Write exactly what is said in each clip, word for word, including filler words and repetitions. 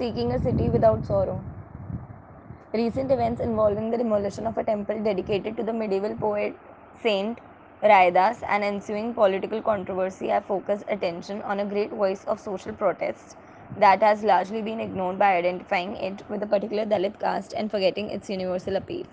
seeking a city without sorrow. Recent events involving the demolition of a temple dedicated to the medieval poet Saint Raidas and ensuing political controversy have focused attention on a great voice of social protest that has largely been ignored by identifying it with a particular Dalit caste and forgetting its universal appeal.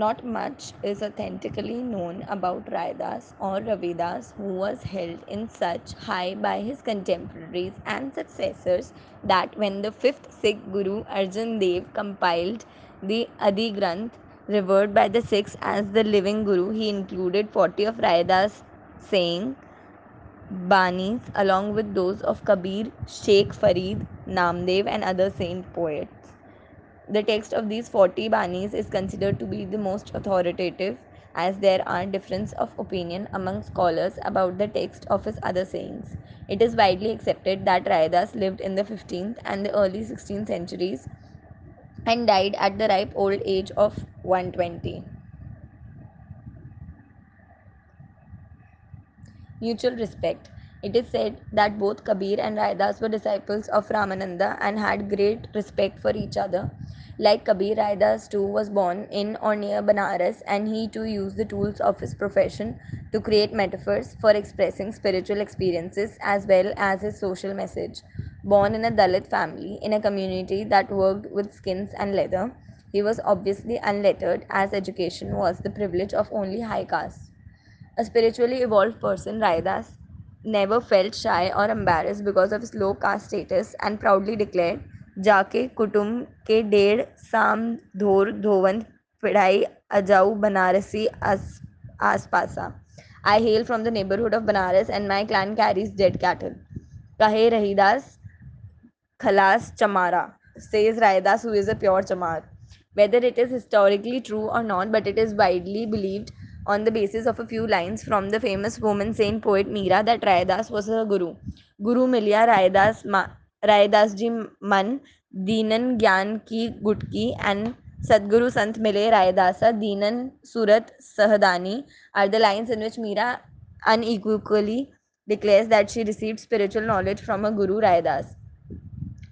Not much is authentically known about Raidas or Ravidas, who was held in such high by his contemporaries and successors that when the fifth Sikh Guru Arjan Dev compiled the Adi Granth, revered by the Sikhs as the living Guru, he included forty of Raidas' saying Banis along with those of Kabir, Sheikh Farid, Namdev and other saint poets. The text of these forty Banis is considered to be the most authoritative, as there are differences of opinion among scholars about the text of his other sayings. It is widely accepted that Raidas lived in the fifteenth and the early sixteenth centuries and died at the ripe old age of one hundred twenty. Mutual respect. It is said that both Kabir and Raidas were disciples of Ramananda and had great respect for each other. Like Kabir, Raidas too was born in or near Banaras, and he too used the tools of his profession to create metaphors for expressing spiritual experiences as well as his social message. Born in a Dalit family, in a community that worked with skins and leather, he was obviously unlettered, as education was the privilege of only high caste. A spiritually evolved person, Raidas never felt shy or embarrassed because of his low caste status and proudly declared, Jaake kutum ke ded sam dhor dhovand pidhai ajau Banarasi as aspasa. I hail from the neighborhood of Banaras and my clan carries dead cattle. Kahe Raidas khalas chamara, says Raidas, who is a pure chamar. Whether it is historically true or not, but it is widely believed on the basis of a few lines from the famous woman saint poet Meera that Raidas was her guru. Guru milya Raidas ma Raidas ji man deenan gyan ki gutki, and Sadguru Sant mile Raidasa deenan surat sahadani are the lines in which Meera unequivocally declares that she received spiritual knowledge from her guru Raidas.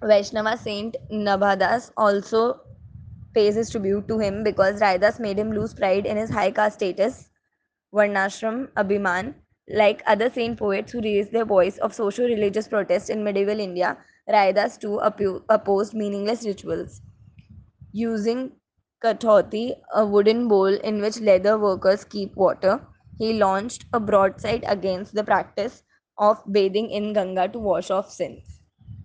Vaishnava saint Nabadas also pays his tribute to him because Raidas made him lose pride in his high caste status, Varnashram Abhiman. Like other saint poets who raised their voice of social religious protest in medieval India, Raidas too opposed meaningless rituals. Using Kathoti, a wooden bowl in which leather workers keep water, he launched a broadside against the practice of bathing in Ganga to wash off sins.